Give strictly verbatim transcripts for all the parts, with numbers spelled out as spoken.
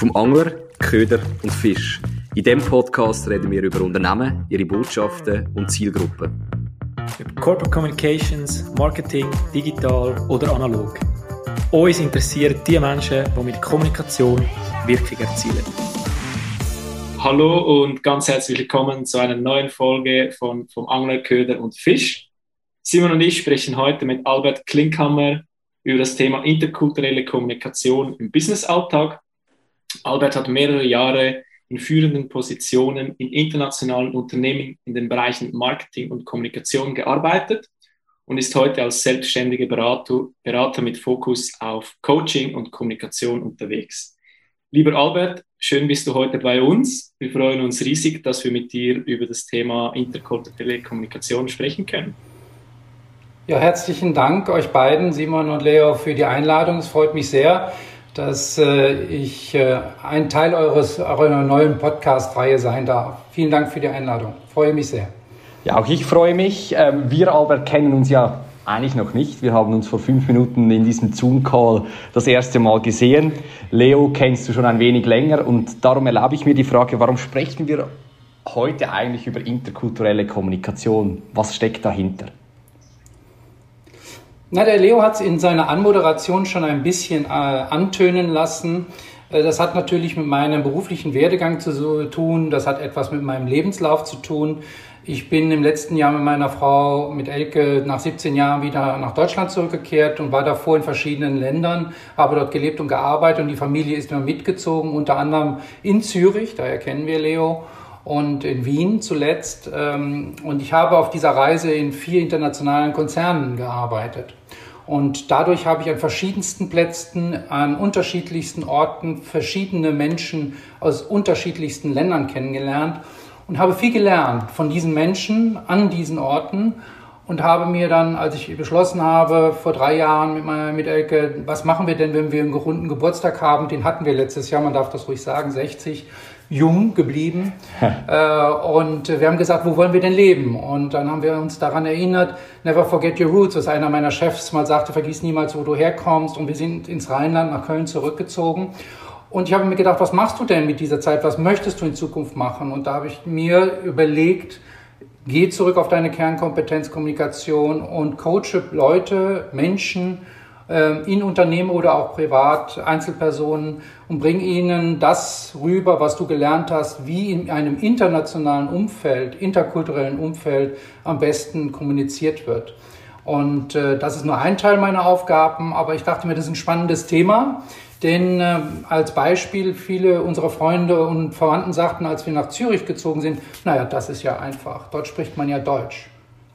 Vom Angler, Köder und Fisch. In diesem Podcast reden wir über Unternehmen, ihre Botschaften und Zielgruppen. Über Corporate Communications, Marketing, digital oder analog. Uns interessieren die Menschen, die mit Kommunikation Wirkung erzielen. Hallo und ganz herzlich willkommen zu einer neuen Folge von vom Angler, Köder und Fisch. Simon und ich sprechen heute mit Albert Klinkhammer über das Thema interkulturelle Kommunikation im Businessalltag. Albert hat mehrere Jahre in führenden Positionen in internationalen Unternehmen in den Bereichen Marketing und Kommunikation gearbeitet und ist heute als selbstständiger Berater, Berater mit Fokus auf Coaching und Kommunikation unterwegs. Lieber Albert, schön bist du heute bei uns. Wir freuen uns riesig, dass wir mit dir über das Thema interkulturelle Kommunikation sprechen können. Ja, herzlichen Dank euch beiden, Simon und Leo, für die Einladung. Es freut mich sehr, dass äh, ich äh, ein Teil eures, eurer neuen Podcast-Reihe sein darf. Vielen Dank für die Einladung. Freue mich sehr. Ja, auch ich freue mich. Ähm, wir, Albert, kennen uns ja eigentlich noch nicht. Wir haben uns vor fünf Minuten in diesem Zoom-Call das erste Mal gesehen. Leo kennst du schon ein wenig länger und darum erlaube ich mir die Frage, warum sprechen wir heute eigentlich über interkulturelle Kommunikation? Was steckt dahinter? Na, der Leo hat es in seiner Anmoderation schon ein bisschen äh, antönen lassen. Das hat natürlich mit meinem beruflichen Werdegang zu tun. Das hat etwas mit meinem Lebenslauf zu tun. Ich bin im letzten Jahr mit meiner Frau, mit Elke, nach siebzehn Jahren wieder nach Deutschland zurückgekehrt und war davor in verschiedenen Ländern, habe dort gelebt und gearbeitet und die Familie ist immer mitgezogen, unter anderem in Zürich, daher kennen wir Leo, und in Wien zuletzt. Und ich habe auf dieser Reise in vier internationalen Konzernen gearbeitet. Und dadurch habe ich an verschiedensten Plätzen, an unterschiedlichsten Orten verschiedene Menschen aus unterschiedlichsten Ländern kennengelernt und habe viel gelernt von diesen Menschen an diesen Orten und habe mir dann, als ich beschlossen habe, vor drei Jahren mit meiner mit Elke, was machen wir denn, wenn wir einen runden Geburtstag haben, den hatten wir letztes Jahr, man darf das ruhig sagen, sechzig, jung geblieben. Und wir haben gesagt, wo wollen wir denn leben? Und dann haben wir uns daran erinnert, never forget your roots, was einer meiner Chefs mal sagte, vergiss niemals, wo du herkommst. Und wir sind ins Rheinland nach Köln zurückgezogen. Und ich habe mir gedacht, was machst du denn mit dieser Zeit? Was möchtest du in Zukunft machen? Und da habe ich mir überlegt, geh zurück auf deine Kernkompetenz Kommunikation und coache Leute, Menschen, in Unternehmen oder auch privat, Einzelpersonen und bring ihnen das rüber, was du gelernt hast, wie in einem internationalen Umfeld, interkulturellen Umfeld am besten kommuniziert wird. Und äh, das ist nur ein Teil meiner Aufgaben, aber ich dachte mir, das ist ein spannendes Thema, denn äh, als Beispiel, viele unserer Freunde und Verwandten sagten, als wir nach Zürich gezogen sind, naja, das ist ja einfach, dort spricht man ja Deutsch.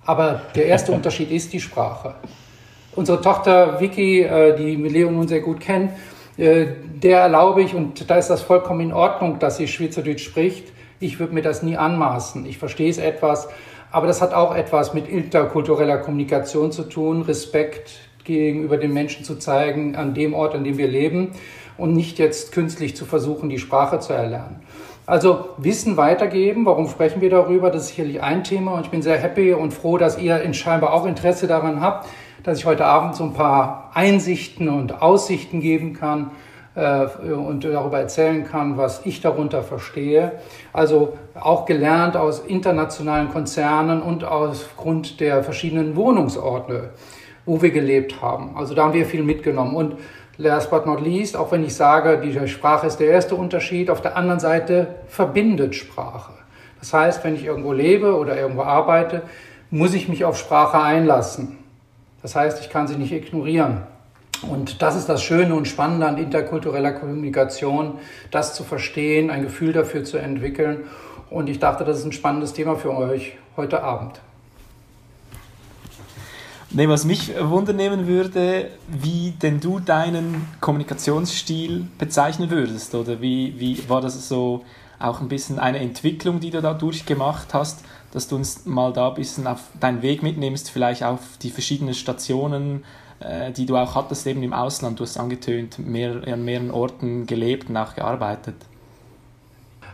Aber der erste Unterschied ist die Sprache. Unsere Tochter Vicky, die Leo nun sehr gut kennt, der erlaube ich, und da ist das vollkommen in Ordnung, dass sie Schweizerdeutsch spricht. Ich würde mir das nie anmaßen. Ich verstehe es etwas, aber das hat auch etwas mit interkultureller Kommunikation zu tun, Respekt gegenüber den Menschen zu zeigen, an dem Ort, an dem wir leben, und nicht jetzt künstlich zu versuchen, die Sprache zu erlernen. Also Wissen weitergeben, warum sprechen wir darüber? Das ist sicherlich ein Thema und ich bin sehr happy und froh, dass ihr scheinbar auch Interesse daran habt, dass ich heute Abend so ein paar Einsichten und Aussichten geben kann äh, und darüber erzählen kann, was ich darunter verstehe. Also auch gelernt aus internationalen Konzernen und aufgrund der verschiedenen Wohnungsorte, wo wir gelebt haben. Also da haben wir viel mitgenommen. Und last but not least, auch wenn ich sage, die Sprache ist der erste Unterschied, auf der anderen Seite verbindet Sprache. Das heißt, wenn ich irgendwo lebe oder irgendwo arbeite, muss ich mich auf Sprache einlassen. Das heißt, ich kann sie nicht ignorieren. Und das ist das Schöne und Spannende an interkultureller Kommunikation, das zu verstehen, ein Gefühl dafür zu entwickeln. Und ich dachte, das ist ein spannendes Thema für euch heute Abend. Nee, was mich wundernehmen würde, wie denn du deinen Kommunikationsstil bezeichnen würdest, oder wie, wie war das so auch ein bisschen eine Entwicklung, die du da durchgemacht hast, dass du uns mal da ein bisschen auf deinen Weg mitnimmst, vielleicht auf die verschiedenen Stationen, äh, die du auch hattest, eben im Ausland. Du hast angetönt, mehr, an mehreren Orten gelebt und auch gearbeitet.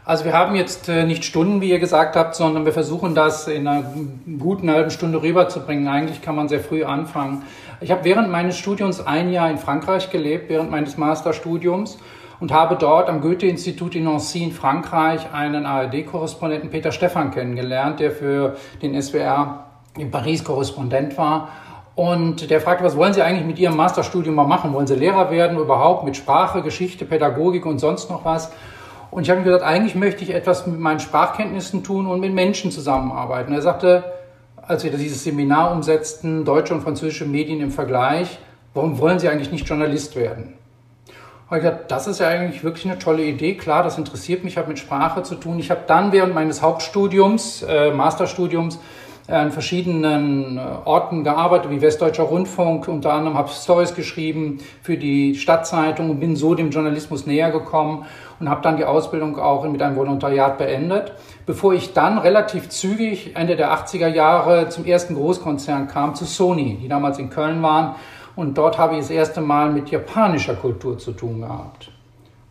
Also wir haben jetzt äh, nicht Stunden, wie ihr gesagt habt, sondern wir versuchen das in einer guten halben Stunde rüberzubringen. Eigentlich kann man sehr früh anfangen. Ich habe während meines Studiums ein Jahr in Frankreich gelebt, während meines Masterstudiums. und habe dort am Goethe-Institut in Nancy in Frankreich einen A R D-Korrespondenten Peter Stephan kennengelernt, der für den S W R in Paris Korrespondent war. Und der fragte, was wollen Sie eigentlich mit Ihrem Masterstudium mal machen? Wollen Sie Lehrer werden überhaupt mit Sprache, Geschichte, Pädagogik und sonst noch was? Und ich habe ihm gesagt, eigentlich möchte ich etwas mit meinen Sprachkenntnissen tun und mit Menschen zusammenarbeiten. Er sagte, als wir dieses Seminar umsetzten, deutsche und französische Medien im Vergleich, warum wollen Sie eigentlich nicht Journalist werden? Und ich habe gesagt, das ist ja eigentlich wirklich eine tolle Idee. Klar, das interessiert mich, ich habe mit Sprache zu tun. Ich habe dann während meines Hauptstudiums, äh, Masterstudiums, an verschiedenen Orten gearbeitet, wie Westdeutscher Rundfunk. Unter anderem habe ich Stories geschrieben für die Stadtzeitung und bin so dem Journalismus näher gekommen und habe dann die Ausbildung auch mit einem Volontariat beendet, bevor ich dann relativ zügig Ende der achtziger Jahre zum ersten Großkonzern kam, zu Sony, die damals in Köln waren. Und dort habe ich das erste Mal mit japanischer Kultur zu tun gehabt.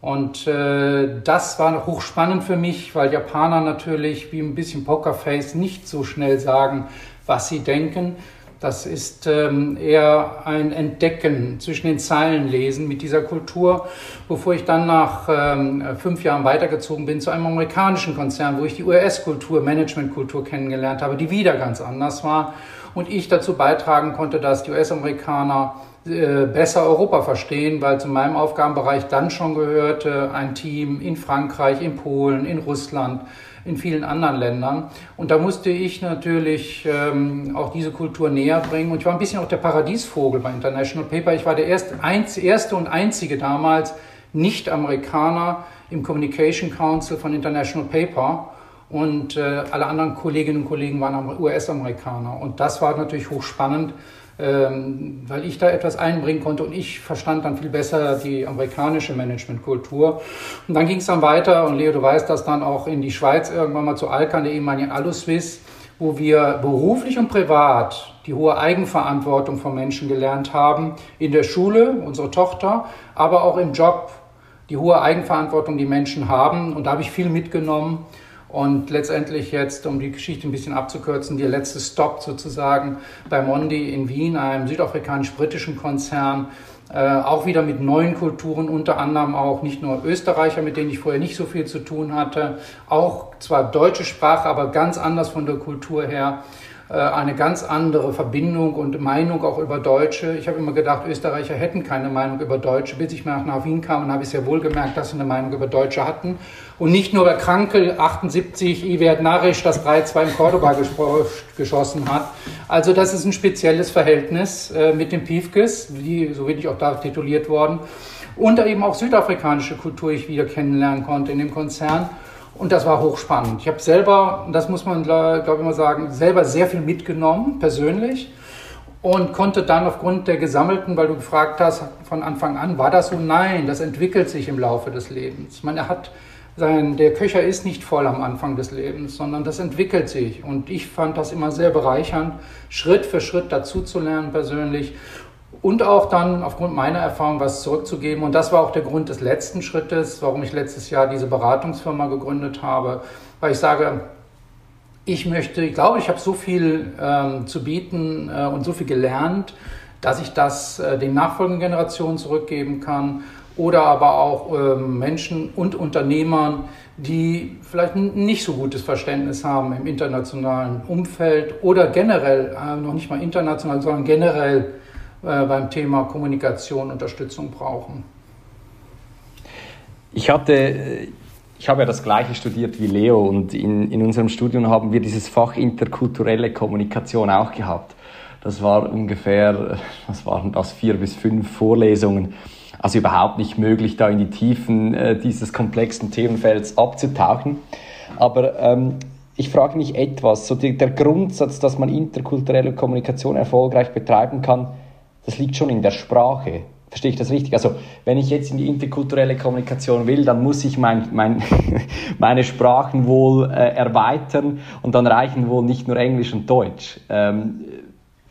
Und äh, das war hochspannend für mich, weil Japaner natürlich wie ein bisschen Pokerface nicht so schnell sagen, was sie denken. Das ist ähm, eher ein Entdecken, zwischen den Zeilen lesen mit dieser Kultur, bevor ich dann nach ähm, fünf Jahren weitergezogen bin zu einem amerikanischen Konzern, wo ich die U S-Kultur, Managementkultur kennengelernt habe, die wieder ganz anders war und ich dazu beitragen konnte, dass die U S-Amerikaner besser Europa verstehen, weil zu meinem Aufgabenbereich dann schon gehörte ein Team in Frankreich, in Polen, in Russland, in vielen anderen Ländern. Und da musste ich natürlich ähm, auch diese Kultur näher bringen. Und ich war ein bisschen auch der Paradiesvogel bei International Paper. Ich war der erste, einz, erste und einzige damals Nicht-Amerikaner im Communication Council von International Paper. Und äh, alle anderen Kolleginnen und Kollegen waren U S-Amerikaner. Und das war natürlich hochspannend, weil ich da etwas einbringen konnte und ich verstand dann viel besser die amerikanische Managementkultur. Und dann ging es dann weiter und Leo, du weißt das, dann auch in die Schweiz irgendwann mal zu Alcan, der ehemaligen Alusuisse, wo wir beruflich und privat die hohe Eigenverantwortung von Menschen gelernt haben, in der Schule, unsere Tochter, aber auch im Job, die hohe Eigenverantwortung, die Menschen haben, und da habe ich viel mitgenommen. Und letztendlich jetzt, um die Geschichte ein bisschen abzukürzen, der letzte Stop sozusagen bei Mondi in Wien, einem südafrikanisch-britischen Konzern, äh, auch wieder mit neuen Kulturen, unter anderem auch nicht nur Österreicher, mit denen ich vorher nicht so viel zu tun hatte, auch zwar deutsche Sprache, aber ganz anders von der Kultur her, äh, eine ganz andere Verbindung und Meinung auch über Deutsche. Ich habe immer gedacht, Österreicher hätten keine Meinung über Deutsche, bis ich nach, nach Wien kam und habe ich sehr wohl gemerkt, dass sie eine Meinung über Deutsche hatten. Und nicht nur, weil Krankel achtundsiebzig Iwert Narisch das drei zwei in Cordoba gespro- geschossen hat. Also das ist ein spezielles Verhältnis äh, mit den Piefkes, die, so bin ich auch da tituliert worden. Und eben auch südafrikanische Kultur ich wieder kennenlernen konnte in dem Konzern. Und das war hochspannend. Ich habe selber, das muss man glaube ich mal sagen, selber sehr viel mitgenommen, persönlich. Und konnte dann aufgrund der Gesammelten, weil du gefragt hast von Anfang an, war das so? Nein, das entwickelt sich im Laufe des Lebens. Man hat... Sein, der Köcher ist nicht voll am Anfang des Lebens, sondern das entwickelt sich. Und ich fand das immer sehr bereichernd, Schritt für Schritt dazu zu lernen persönlich und auch dann aufgrund meiner Erfahrung was zurückzugeben. Und das war auch der Grund des letzten Schrittes, warum ich letztes Jahr diese Beratungsfirma gegründet habe, weil ich sage, ich möchte, ich glaube, ich habe so viel ähm, zu bieten äh, und so viel gelernt, dass ich das äh, den nachfolgenden Generationen zurückgeben kann. Oder aber auch äh, Menschen und Unternehmern, die vielleicht n- nicht so gutes Verständnis haben im internationalen Umfeld oder generell, äh, noch nicht mal international, sondern generell äh, beim Thema Kommunikation Unterstützung brauchen. Ich hatte, ich habe ja das Gleiche studiert wie Leo und in, in unserem Studium haben wir dieses Fach interkulturelle Kommunikation auch gehabt. Das war ungefähr, was waren das, vier bis fünf Vorlesungen. Also überhaupt nicht möglich, da in die Tiefen äh, dieses komplexen Themenfelds abzutauchen. Aber ähm, ich frage mich etwas, so die, der Grundsatz, dass man interkulturelle Kommunikation erfolgreich betreiben kann, das liegt schon in der Sprache. Verstehe ich das richtig? Also wenn ich jetzt in die interkulturelle Kommunikation will, dann muss ich mein, mein, meine Sprachen wohl äh, erweitern und dann reichen wohl nicht nur Englisch und Deutsch. Ähm,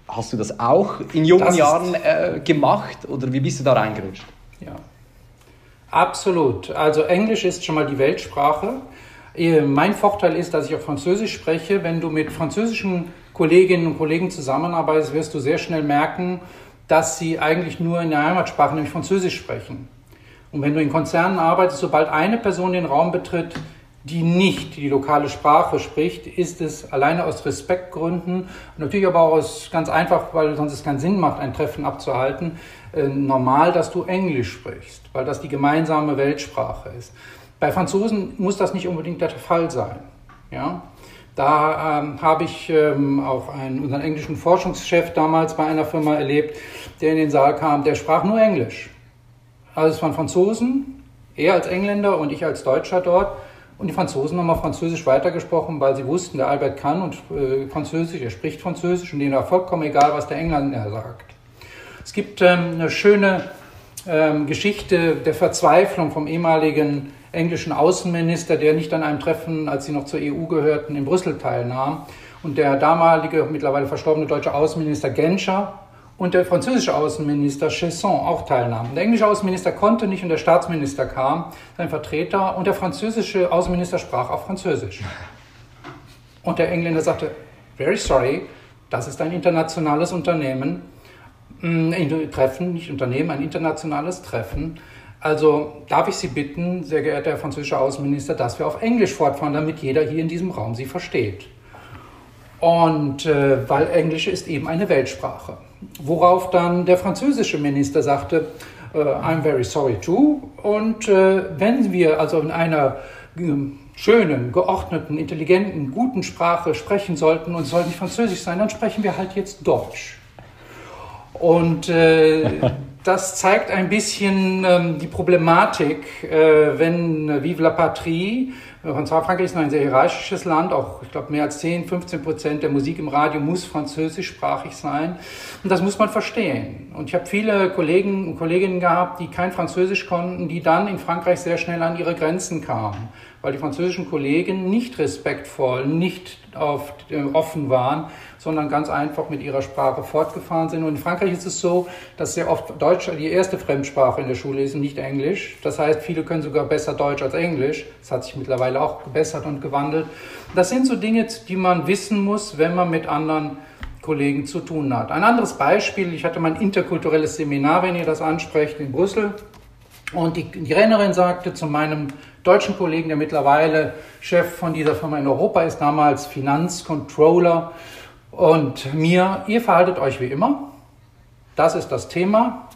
hast du das auch in jungen das Jahren äh, gemacht oder wie bist du da reingerutscht? Ja, absolut. Also Englisch ist schon mal die Weltsprache. Mein Vorteil ist, dass ich auch Französisch spreche. Wenn du mit französischen Kolleginnen und Kollegen zusammenarbeitest, wirst du sehr schnell merken, dass sie eigentlich nur in der Heimatsprache, nämlich Französisch, sprechen. Und wenn du in Konzernen arbeitest, sobald eine Person den Raum betritt, die nicht die lokale Sprache spricht, ist es alleine aus Respektgründen, natürlich aber auch aus, ganz einfach, weil sonst es keinen Sinn macht, ein Treffen abzuhalten, äh, normal, dass du Englisch sprichst, weil das die gemeinsame Weltsprache ist. Bei Franzosen muss das nicht unbedingt der Fall sein. Ja? Da ähm, habe ich ähm, auch einen, unseren englischen Forschungschef damals bei einer Firma erlebt, der in den Saal kam, der sprach nur Englisch. Also es waren Franzosen, er als Engländer und ich als Deutscher dort. Und die Franzosen haben auf Französisch weitergesprochen, weil sie wussten, der Albert kann und äh, Französisch, er spricht Französisch und denen war vollkommen egal, was der Engländer sagt. Es gibt ähm, eine schöne ähm, Geschichte der Verzweiflung vom ehemaligen englischen Außenminister, der nicht an einem Treffen, als sie noch zur E U gehörten, in Brüssel teilnahm. Und der damalige, mittlerweile verstorbene deutsche Außenminister Genscher und der französische Außenminister Chesson auch teilnahmen. Der englische Außenminister konnte nicht und der Staatsminister kam, sein Vertreter, und der französische Außenminister sprach auf Französisch. Und der Engländer sagte, very sorry, das ist ein internationales Unternehmen, ein Treffen, nicht Unternehmen, ein internationales Treffen. Also darf ich Sie bitten, sehr geehrter Herr französischer Außenminister, dass wir auf Englisch fortfahren, damit jeder hier in diesem Raum Sie versteht. Und äh, weil Englisch ist eben eine Weltsprache. Worauf dann der französische Minister sagte, uh, I'm very sorry too. Und äh, wenn wir also in einer äh, schönen, geordneten, intelligenten, guten Sprache sprechen sollten und es soll nicht Französisch sein, dann sprechen wir halt jetzt Deutsch. Und äh, das zeigt ein bisschen ähm, die Problematik, äh, wenn äh, Vive la Patrie, äh, Frankreich ist noch ein sehr hierarchisches Land, auch ich glaube mehr als zehn, fünfzehn Prozent der Musik im Radio muss französischsprachig sein und das muss man verstehen. Und ich habe viele Kollegen und Kolleginnen gehabt, die kein Französisch konnten, die dann in Frankreich sehr schnell an ihre Grenzen kamen, weil die französischen Kollegen nicht respektvoll, nicht auf, äh, offen waren, sondern ganz einfach mit ihrer Sprache fortgefahren sind. Und in Frankreich ist es so, dass sehr oft Deutsch die erste Fremdsprache in der Schule ist und nicht Englisch. Das heißt, viele können sogar besser Deutsch als Englisch. Das hat sich mittlerweile auch gebessert und gewandelt. Das sind so Dinge, die man wissen muss, wenn man mit anderen Kollegen zu tun hat. Ein anderes Beispiel, ich hatte mal ein interkulturelles Seminar, wenn ihr das ansprecht, in Brüssel. Und die, die Rennerin sagte zu meinem deutschen Kollegen, der mittlerweile Chef von dieser Firma in Europa ist, damals Finanzcontroller, und mir, ihr verhaltet euch wie immer, das ist das Thema,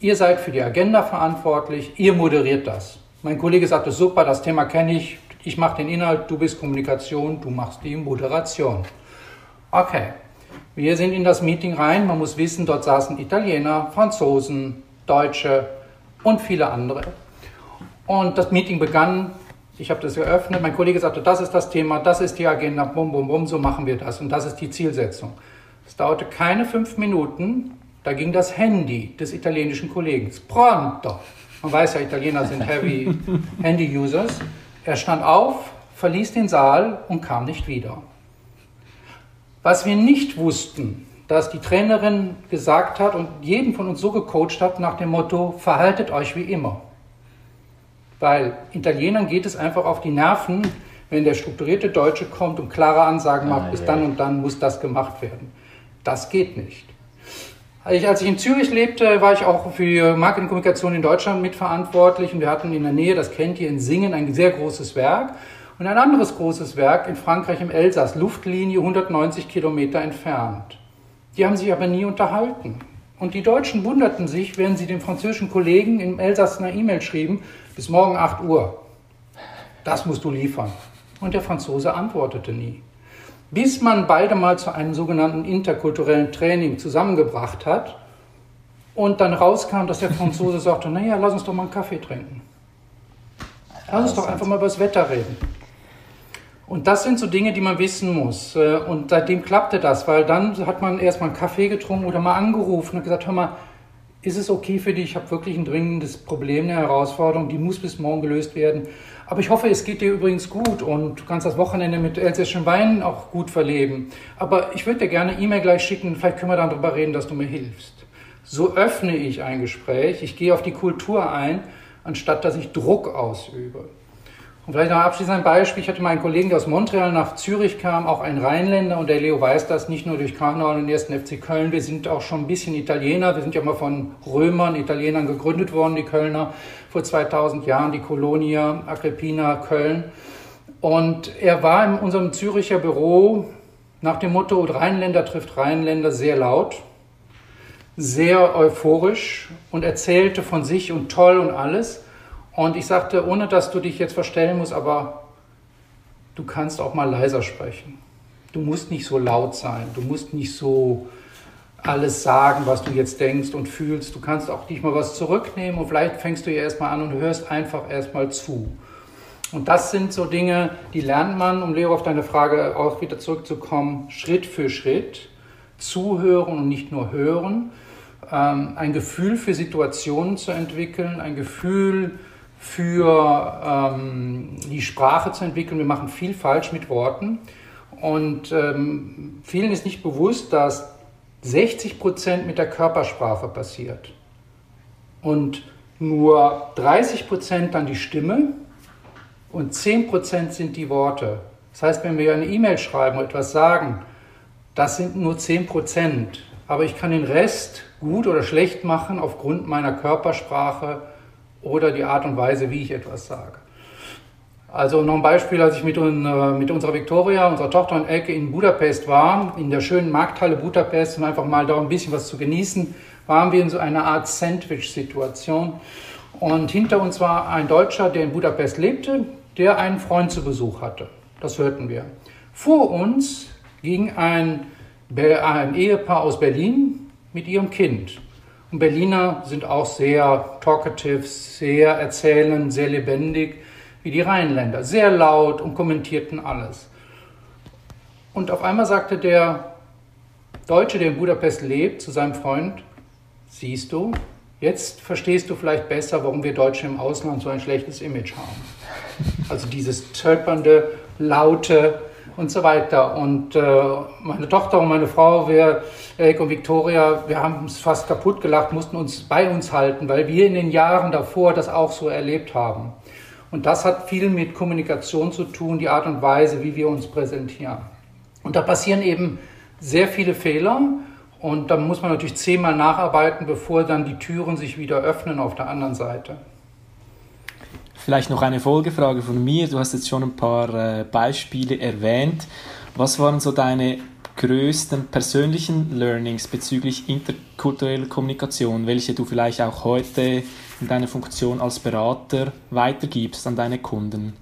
ihr seid für die Agenda verantwortlich, ihr moderiert das. Mein Kollege sagte, super, das Thema kenne ich, ich mache den Inhalt, du bist Kommunikation, du machst die Moderation. Okay, wir sind in das Meeting rein, man muss wissen, dort saßen Italiener, Franzosen, Deutsche und viele andere. Und das Meeting begann. Ich habe das geöffnet, mein Kollege sagte, das ist das Thema, das ist die Agenda, bum, bum, bum, so machen wir das und das ist die Zielsetzung. Es dauerte keine fünf Minuten, da ging das Handy des italienischen Kollegen. Pronto! Man weiß ja, Italiener sind heavy Handy-Users. Er stand auf, verließ den Saal und kam nicht wieder. Was wir nicht wussten, dass die Trainerin gesagt hat und jeden von uns so gecoacht hat nach dem Motto, verhaltet euch wie immer. Weil Italienern geht es einfach auf die Nerven, wenn der strukturierte Deutsche kommt und klare Ansagen macht, ah, bis yeah. dann und dann muss das gemacht werden. Das geht nicht. Ich, als ich in Zürich lebte, war ich auch für Marketingkommunikation in Deutschland mitverantwortlich und wir hatten in der Nähe, das kennt ihr, in Singen ein sehr großes Werk und ein anderes großes Werk in Frankreich im Elsass, Luftlinie hundertneunzig Kilometer entfernt. Die haben sich aber nie unterhalten. Und die Deutschen wunderten sich, wenn sie dem französischen Kollegen im Elsass eine E-Mail schrieben, bis morgen acht Uhr, das musst du liefern. Und der Franzose antwortete nie. Bis man beide mal zu einem sogenannten interkulturellen Training zusammengebracht hat und dann rauskam, dass der Franzose sagte, naja, lass uns doch mal einen Kaffee trinken. Lass uns doch einfach mal über das Wetter reden. Und das sind so Dinge, die man wissen muss. Und seitdem klappte das, weil dann hat man erst mal einen Kaffee getrunken oder mal angerufen und gesagt, hör mal, ist es okay für dich? Ich habe wirklich ein dringendes Problem, eine Herausforderung, die muss bis morgen gelöst werden. Aber ich hoffe, es geht dir übrigens gut und du kannst das Wochenende mit elsässischen Weinen auch gut verleben. Aber ich würde dir gerne eine E-Mail gleich schicken, vielleicht können wir dann darüber reden, dass du mir hilfst. So öffne ich ein Gespräch, ich gehe auf die Kultur ein, anstatt dass ich Druck ausübe. Und vielleicht noch abschließend ein Beispiel. Ich hatte meinen Kollegen, der aus Montreal nach Zürich kam, auch ein Rheinländer. Und der Leo weiß das, nicht nur durch Karneval und den ersten F C Köln. Wir sind auch schon ein bisschen Italiener. Wir sind ja mal von Römern, Italienern gegründet worden, die Kölner. Vor zweitausend Jahren die Colonia Agrippina, Köln. Und er war in unserem Züricher Büro nach dem Motto, Rheinländer trifft Rheinländer, sehr laut, sehr euphorisch und erzählte von sich und toll und alles. Und ich sagte, ohne dass du dich jetzt verstellen musst, aber du kannst auch mal leiser sprechen. Du musst nicht so laut sein. Du musst nicht so alles sagen, was du jetzt denkst und fühlst. Du kannst auch dich mal was zurücknehmen und vielleicht fängst du ja erstmal an und hörst einfach erstmal zu. Und das sind so Dinge, die lernt man, um Leo auf deine Frage auch wieder zurückzukommen, Schritt für Schritt. Zuhören und nicht nur hören. Ähm, ein Gefühl für Situationen zu entwickeln, ein Gefühl für ähm, die Sprache zu entwickeln. Wir machen viel falsch mit Worten und ähm, vielen ist nicht bewusst, dass sechzig Prozent mit der Körpersprache passiert und nur dreißig Prozent dann die Stimme und zehn Prozent sind die Worte. Das heißt, wenn wir eine E-Mail schreiben oder etwas sagen, das sind nur zehn Prozent, aber ich kann den Rest gut oder schlecht machen aufgrund meiner Körpersprache oder die Art und Weise, wie ich etwas sage. Also noch ein Beispiel, als ich mit, un, mit unserer Victoria, unserer Tochter und Elke in Budapest war, in der schönen Markthalle Budapest, um einfach mal da ein bisschen was zu genießen, waren wir in so einer Art Sandwich-Situation. Und hinter uns war ein Deutscher, der in Budapest lebte, der einen Freund zu Besuch hatte. Das hörten wir. Vor uns ging ein, ein Ehepaar aus Berlin mit ihrem Kind. Und Berliner sind auch sehr talkative, sehr erzählend, sehr lebendig, wie die Rheinländer. Sehr laut und kommentierten alles. Und auf einmal sagte der Deutsche, der in Budapest lebt, zu seinem Freund, siehst du, jetzt verstehst du vielleicht besser, warum wir Deutsche im Ausland so ein schlechtes Image haben. Also dieses tölpernde, laute, und so weiter. Und äh, meine Tochter und meine Frau, wir, Elke und Victoria, wir haben uns fast kaputt gelacht, mussten uns bei uns halten, weil wir in den Jahren davor das auch so erlebt haben. Und das hat viel mit Kommunikation zu tun, die Art und Weise, wie wir uns präsentieren. Und da passieren eben sehr viele Fehler und da muss man natürlich zehnmal nacharbeiten, bevor dann die Türen sich wieder öffnen auf der anderen Seite. Vielleicht noch eine Folgefrage von mir. Du hast jetzt schon ein paar äh, Beispiele erwähnt. Was waren so deine größten persönlichen Learnings bezüglich interkultureller Kommunikation, welche du vielleicht auch heute in deiner Funktion als Berater weitergibst an deine Kunden?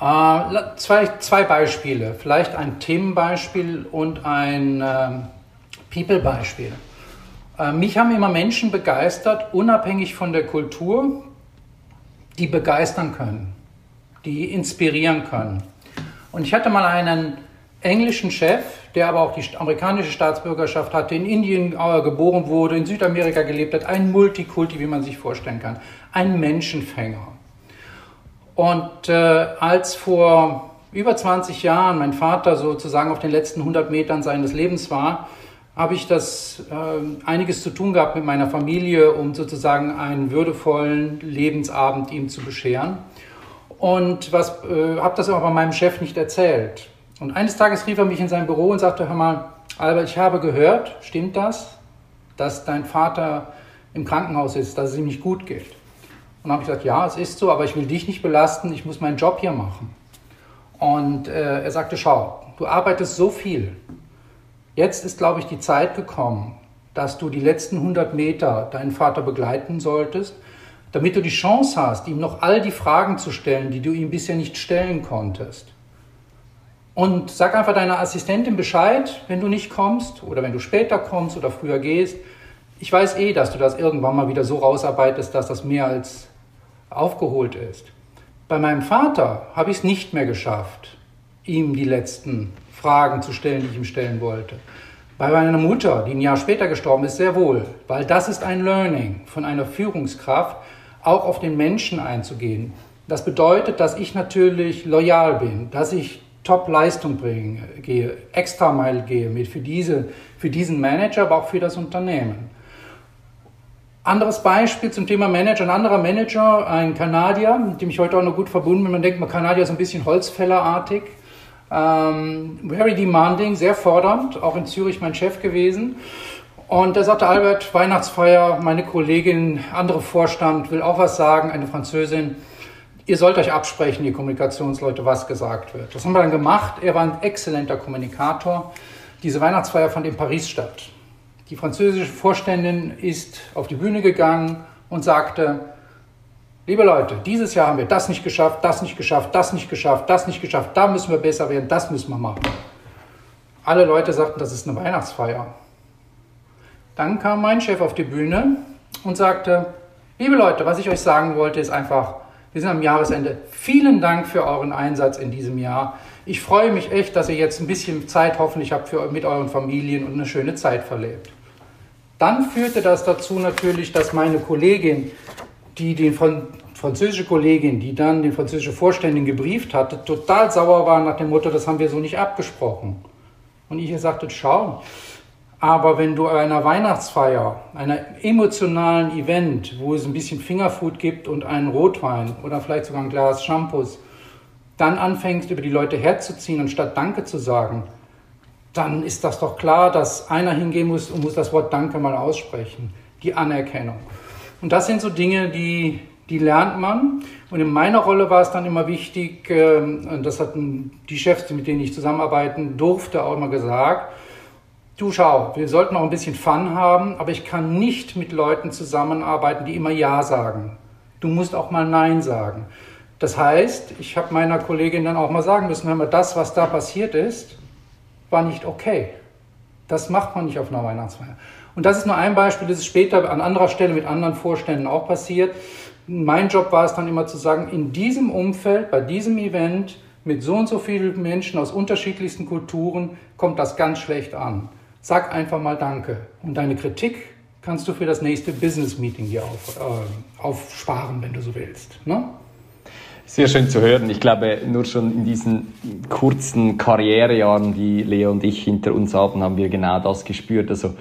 Äh, zwei, zwei Beispiele. Vielleicht ein Themenbeispiel und ein äh, People-Beispiel. Mich haben immer Menschen begeistert, unabhängig von der Kultur, die begeistern können, die inspirieren können. Und ich hatte mal einen englischen Chef, der aber auch die amerikanische Staatsbürgerschaft hatte, in Indien geboren wurde, in Südamerika gelebt hat, ein Multikulti, wie man sich vorstellen kann, ein Menschenfänger. Und äh, als vor über zwanzig Jahren mein Vater sozusagen auf den letzten hundert Metern seines Lebens war, habe ich das äh, einiges zu tun gehabt mit meiner Familie, um sozusagen einen würdevollen Lebensabend ihm zu bescheren. Und was äh, habe das aber meinem Chef nicht erzählt. Und eines Tages rief er mich in sein Büro und sagte, hör mal, Albert, ich habe gehört, stimmt das, dass dein Vater im Krankenhaus ist, dass es ihm nicht gut geht? Und dann habe ich gesagt, ja, es ist so, aber ich will dich nicht belasten, ich muss meinen Job hier machen. Und äh, er sagte, schau, du arbeitest so viel. Jetzt ist, glaube ich, die Zeit gekommen, dass du die letzten hundert Meter deinen Vater begleiten solltest, damit du die Chance hast, ihm noch all die Fragen zu stellen, die du ihm bisher nicht stellen konntest. Und sag einfach deiner Assistentin Bescheid, wenn du nicht kommst oder wenn du später kommst oder früher gehst. Ich weiß eh, dass du das irgendwann mal wieder so rausarbeitest, dass das mehr als aufgeholt ist. Bei meinem Vater habe ich es nicht mehr geschafft, ihm die letzten Fragen zu stellen, die ich ihm stellen wollte. Bei meiner Mutter, die ein Jahr später gestorben ist, sehr wohl, weil das ist ein Learning von einer Führungskraft, auch auf den Menschen einzugehen. Das bedeutet, dass ich natürlich loyal bin, dass ich Top-Leistung bringe, gehe, extra Mile gehe mit für, diese, für diesen Manager, aber auch für das Unternehmen. Anderes Beispiel zum Thema Manager. Ein anderer Manager, ein Kanadier, mit dem ich heute auch noch gut verbunden bin. Man denkt, man Kanadier ist ein bisschen holzfällerartig. Ähm, very demanding, sehr fordernd. Auch in Zürich mein Chef gewesen. Und da sagte Albert, Weihnachtsfeier, meine Kollegin, andere Vorstand, will auch was sagen, eine Französin. Ihr sollt euch absprechen, die Kommunikationsleute, was gesagt wird. Das haben wir dann gemacht. Er war ein exzellenter Kommunikator. Diese Weihnachtsfeier fand in Paris statt. Die französische Vorständin ist auf die Bühne gegangen und sagte, liebe Leute, dieses Jahr haben wir das nicht geschafft, das nicht geschafft, das nicht geschafft, das nicht geschafft, da müssen wir besser werden, das müssen wir machen. Alle Leute sagten, das ist eine Weihnachtsfeier. Dann kam mein Chef auf die Bühne und sagte, liebe Leute, was ich euch sagen wollte, ist einfach, wir sind am Jahresende. Vielen Dank für euren Einsatz in diesem Jahr. Ich freue mich echt, dass ihr jetzt ein bisschen Zeit hoffentlich habt für, mit euren Familien und eine schöne Zeit verlebt. Dann führte das dazu natürlich, dass meine Kollegin, die den Fran- französische Kollegin, die dann den französischen Vorständen gebrieft hatte, total sauer war nach dem Motto, das haben wir so nicht abgesprochen. Und ich ihr sagte, schau, aber wenn du einer Weihnachtsfeier, einer emotionalen Event, wo es ein bisschen Fingerfood gibt und einen Rotwein oder vielleicht sogar ein Glas Shampoos, dann anfängst, über die Leute herzuziehen und statt Danke zu sagen, dann ist das doch klar, dass einer hingehen muss und muss das Wort Danke mal aussprechen, die Anerkennung. Und das sind so Dinge, die, die lernt man. Und in meiner Rolle war es dann immer wichtig, das hatten die Chefs, mit denen ich zusammenarbeiten durfte, auch immer gesagt, du schau, wir sollten auch ein bisschen Fun haben, aber ich kann nicht mit Leuten zusammenarbeiten, die immer Ja sagen. Du musst auch mal Nein sagen. Das heißt, ich habe meiner Kollegin dann auch mal sagen müssen, hör mal, das, was da passiert ist, war nicht okay. Das macht man nicht auf einer Weihnachtsfeier. Und das ist nur ein Beispiel, das ist später an anderer Stelle mit anderen Vorständen auch passiert. Mein Job war es dann immer zu sagen, in diesem Umfeld, bei diesem Event, mit so und so vielen Menschen aus unterschiedlichsten Kulturen, kommt das ganz schlecht an. Sag einfach mal Danke. Und deine Kritik kannst du für das nächste Business-Meeting hier auf, äh, aufsparen, wenn du so willst. Ne? Sehr schön zu hören. Ich glaube, nur schon in diesen kurzen Karrierejahren, die Leo und ich hinter uns haben, haben wir genau das gespürt. Also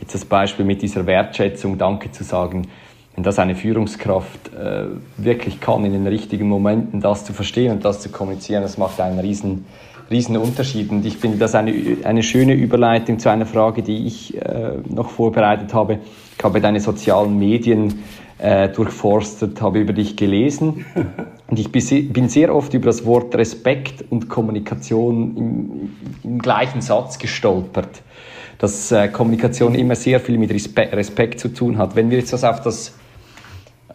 jetzt das Beispiel mit dieser Wertschätzung, Danke zu sagen. Wenn das eine Führungskraft äh, wirklich kann, in den richtigen Momenten das zu verstehen und das zu kommunizieren, das macht einen riesen riesen Unterschied. Und ich finde das eine, eine schöne Überleitung zu einer Frage, die ich äh, noch vorbereitet habe. Ich habe deine sozialen Medien äh, durchforstet, habe über dich gelesen und ich bin sehr oft über das Wort Respekt und Kommunikation im, im gleichen Satz gestolpert, dass äh, Kommunikation immer sehr viel mit Respe- Respekt zu tun hat. Wenn wir jetzt das auf das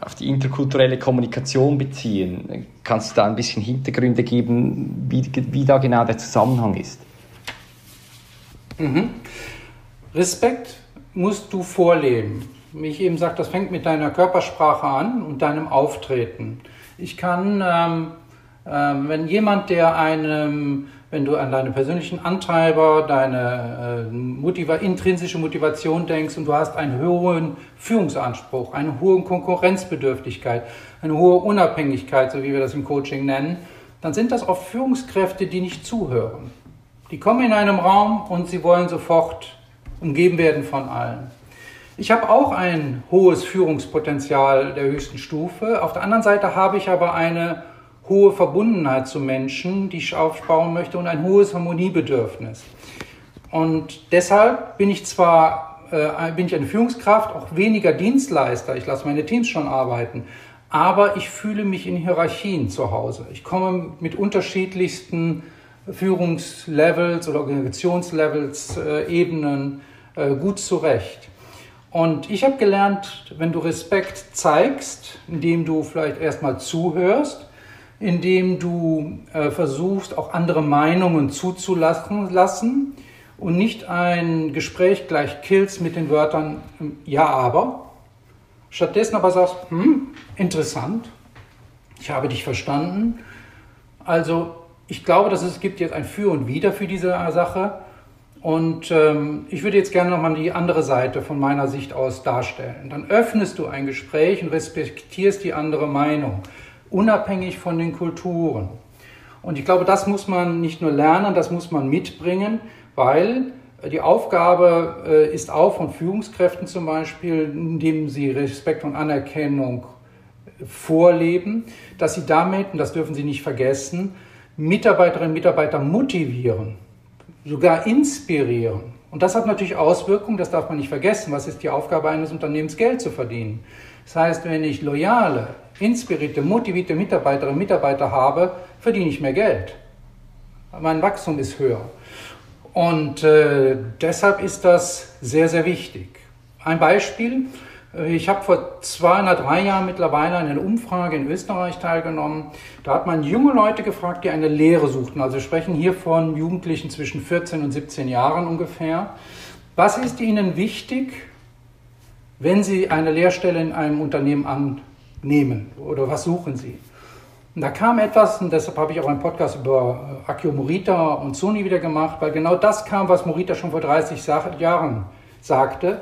auf die interkulturelle Kommunikation beziehen. Kannst du da ein bisschen Hintergründe geben, wie, wie da genau der Zusammenhang ist? Mhm. Respekt musst du vorleben. Wie ich eben sagte, das fängt mit deiner Körpersprache an und deinem Auftreten. Ich kann, ähm, äh, wenn jemand, der einem, wenn du an deine persönlichen Antreiber, deine äh, motiva- intrinsische Motivation denkst und du hast einen hohen Führungsanspruch, eine hohe Konkurrenzbedürftigkeit, eine hohe Unabhängigkeit, so wie wir das im Coaching nennen, dann sind das oft Führungskräfte, die nicht zuhören. Die kommen in einem Raum und sie wollen sofort umgeben werden von allen. Ich habe auch ein hohes Führungspotenzial der höchsten Stufe. Auf der anderen Seite habe ich aber eine hohe Verbundenheit zu Menschen, die ich aufbauen möchte und ein hohes Harmoniebedürfnis. Und deshalb bin ich zwar äh, bin ich eine Führungskraft, auch weniger Dienstleister, ich lasse meine Teams schon arbeiten, aber ich fühle mich in Hierarchien zu Hause. Ich komme mit unterschiedlichsten Führungslevels oder Organisationslevels, äh, Ebenen äh, gut zurecht. Und ich habe gelernt, wenn du Respekt zeigst, indem du vielleicht erstmal zuhörst, indem du äh, versuchst, auch andere Meinungen zuzulassen lassen und nicht ein Gespräch gleich killst mit den Wörtern ja, aber. Stattdessen aber sagst, hm, interessant, ich habe dich verstanden. Also ich glaube, dass es gibt jetzt ein Für und Wider für diese Sache. Und ähm, ich würde jetzt gerne nochmal die andere Seite von meiner Sicht aus darstellen. Dann öffnest du ein Gespräch und respektierst die andere Meinung, unabhängig von den Kulturen. Und ich glaube, das muss man nicht nur lernen, das muss man mitbringen, weil Die Aufgabe ist auch von Führungskräften zum Beispiel, indem sie Respekt und Anerkennung vorleben, dass sie damit, und das dürfen Sie nicht vergessen, Mitarbeiterinnen und Mitarbeiter motivieren, sogar inspirieren. Und das hat natürlich Auswirkungen, das darf man nicht vergessen. Was ist die Aufgabe eines Unternehmens, Geld zu verdienen? Das heißt, wenn ich loyale, inspirierte, motivierte Mitarbeiterinnen und Mitarbeiter habe, verdiene ich mehr Geld. Mein Wachstum ist höher. Und äh, deshalb ist das sehr, sehr wichtig. Ein Beispiel, ich habe vor zwei oder drei Jahren mittlerweile an einer Umfrage in Österreich teilgenommen. Da hat man junge Leute gefragt, die eine Lehre suchten. Also wir sprechen hier von Jugendlichen zwischen vierzehn und siebzehn Jahren ungefähr. Was ist ihnen wichtig, wenn sie eine Lehrstelle in einem Unternehmen annehmen? Oder was suchen sie? Und da kam etwas, und deshalb habe ich auch einen Podcast über Akio Morita und Sony wieder gemacht, weil genau das kam, was Morita schon vor dreißig Jahren sagte.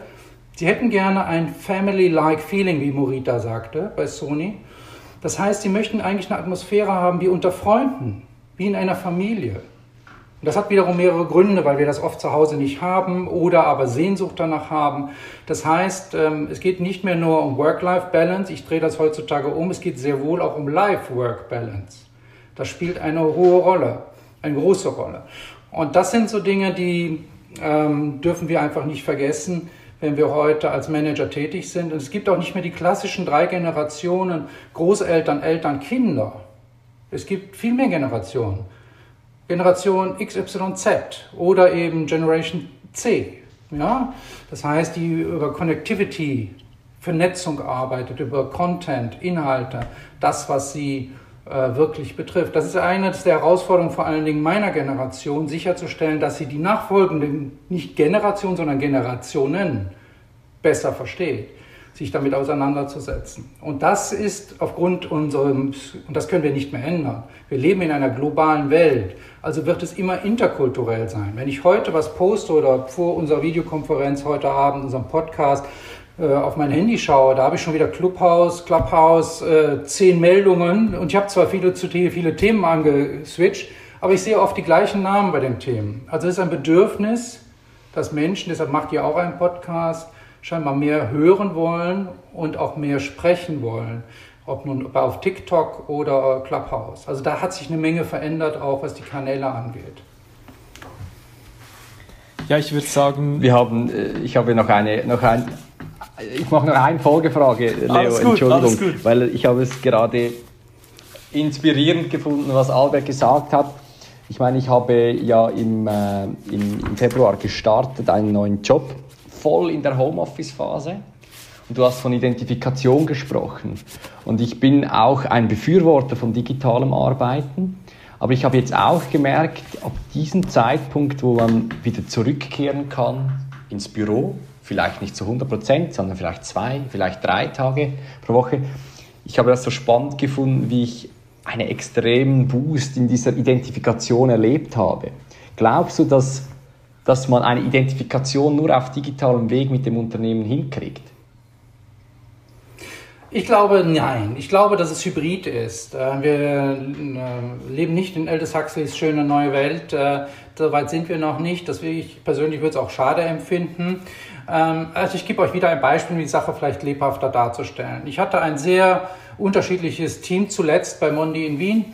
Sie hätten gerne ein Family-like Feeling, wie Morita sagte, bei Sony. Das heißt, sie möchten eigentlich eine Atmosphäre haben wie unter Freunden, wie in einer Familie. Und das hat wiederum mehrere Gründe, weil wir das oft zu Hause nicht haben oder aber Sehnsucht danach haben. Das heißt, es geht nicht mehr nur um Work-Life-Balance, ich drehe das heutzutage um, es geht sehr wohl auch um Life-Work-Balance. Das spielt eine hohe Rolle, eine große Rolle. Und das sind so Dinge, die ähm, dürfen wir einfach nicht vergessen, wenn wir heute als Manager tätig sind. Und es gibt auch nicht mehr die klassischen drei Generationen, Großeltern, Eltern, Kinder. Es gibt viel mehr Generationen. Generation X Y Z oder eben Generation C. Ja? Das heißt, die über Connectivity, Vernetzung arbeitet, über Content, Inhalte, das, was sie äh, wirklich betrifft. Das ist eine der Herausforderungen vor allen Dingen meiner Generation, sicherzustellen, dass sie die nachfolgenden, nicht Generation, sondern Generationen besser versteht, sich damit auseinanderzusetzen. Und das ist aufgrund unseres, und das können wir nicht mehr ändern, wir leben in einer globalen Welt, also wird es immer interkulturell sein. Wenn ich heute was poste oder vor unserer Videokonferenz heute Abend, unserem Podcast, äh, auf mein Handy schaue, da habe ich schon wieder Clubhouse, Clubhouse, äh, zehn Meldungen und ich habe zwar viele, viele Themen angeswitcht, aber ich sehe oft die gleichen Namen bei den Themen. Also es ist ein Bedürfnis, dass Menschen, deshalb macht ihr auch einen Podcast, scheinbar mehr hören wollen und auch mehr sprechen wollen, ob nun auf TikTok oder Clubhouse. Also da hat sich eine Menge verändert, auch was die Kanäle angeht. Ja, ich würde sagen, wir haben, ich habe noch eine, noch ein, ich mache noch eine Folgefrage, Leo, alles gut, Entschuldigung, alles gut. Weil ich habe es gerade inspirierend gefunden, was Albert gesagt hat. Ich meine, ich habe ja im, äh, im, im Februar gestartet einen neuen Job, voll in der Homeoffice-Phase, und du hast von Identifikation gesprochen. Und ich bin auch ein Befürworter von digitalem Arbeiten, aber ich habe jetzt auch gemerkt, ab diesem Zeitpunkt, wo man wieder zurückkehren kann ins Büro, vielleicht nicht zu hundert Prozent, sondern vielleicht zwei, vielleicht drei Tage pro Woche, ich habe das so spannend gefunden, wie ich einen extremen Boost in dieser Identifikation erlebt habe. Glaubst du, dass dass man eine Identifikation nur auf digitalem Weg mit dem Unternehmen hinkriegt? Ich glaube, nein. Ich glaube, dass es hybrid ist. Wir leben nicht in Aldous Huxleys schöne neue Welt. So weit sind wir noch nicht. Deswegen, ich persönlich würde es auch schade empfinden. Also ich gebe euch wieder ein Beispiel, um die Sache vielleicht lebhafter darzustellen. Ich hatte ein sehr unterschiedliches Team zuletzt bei Mondi in Wien.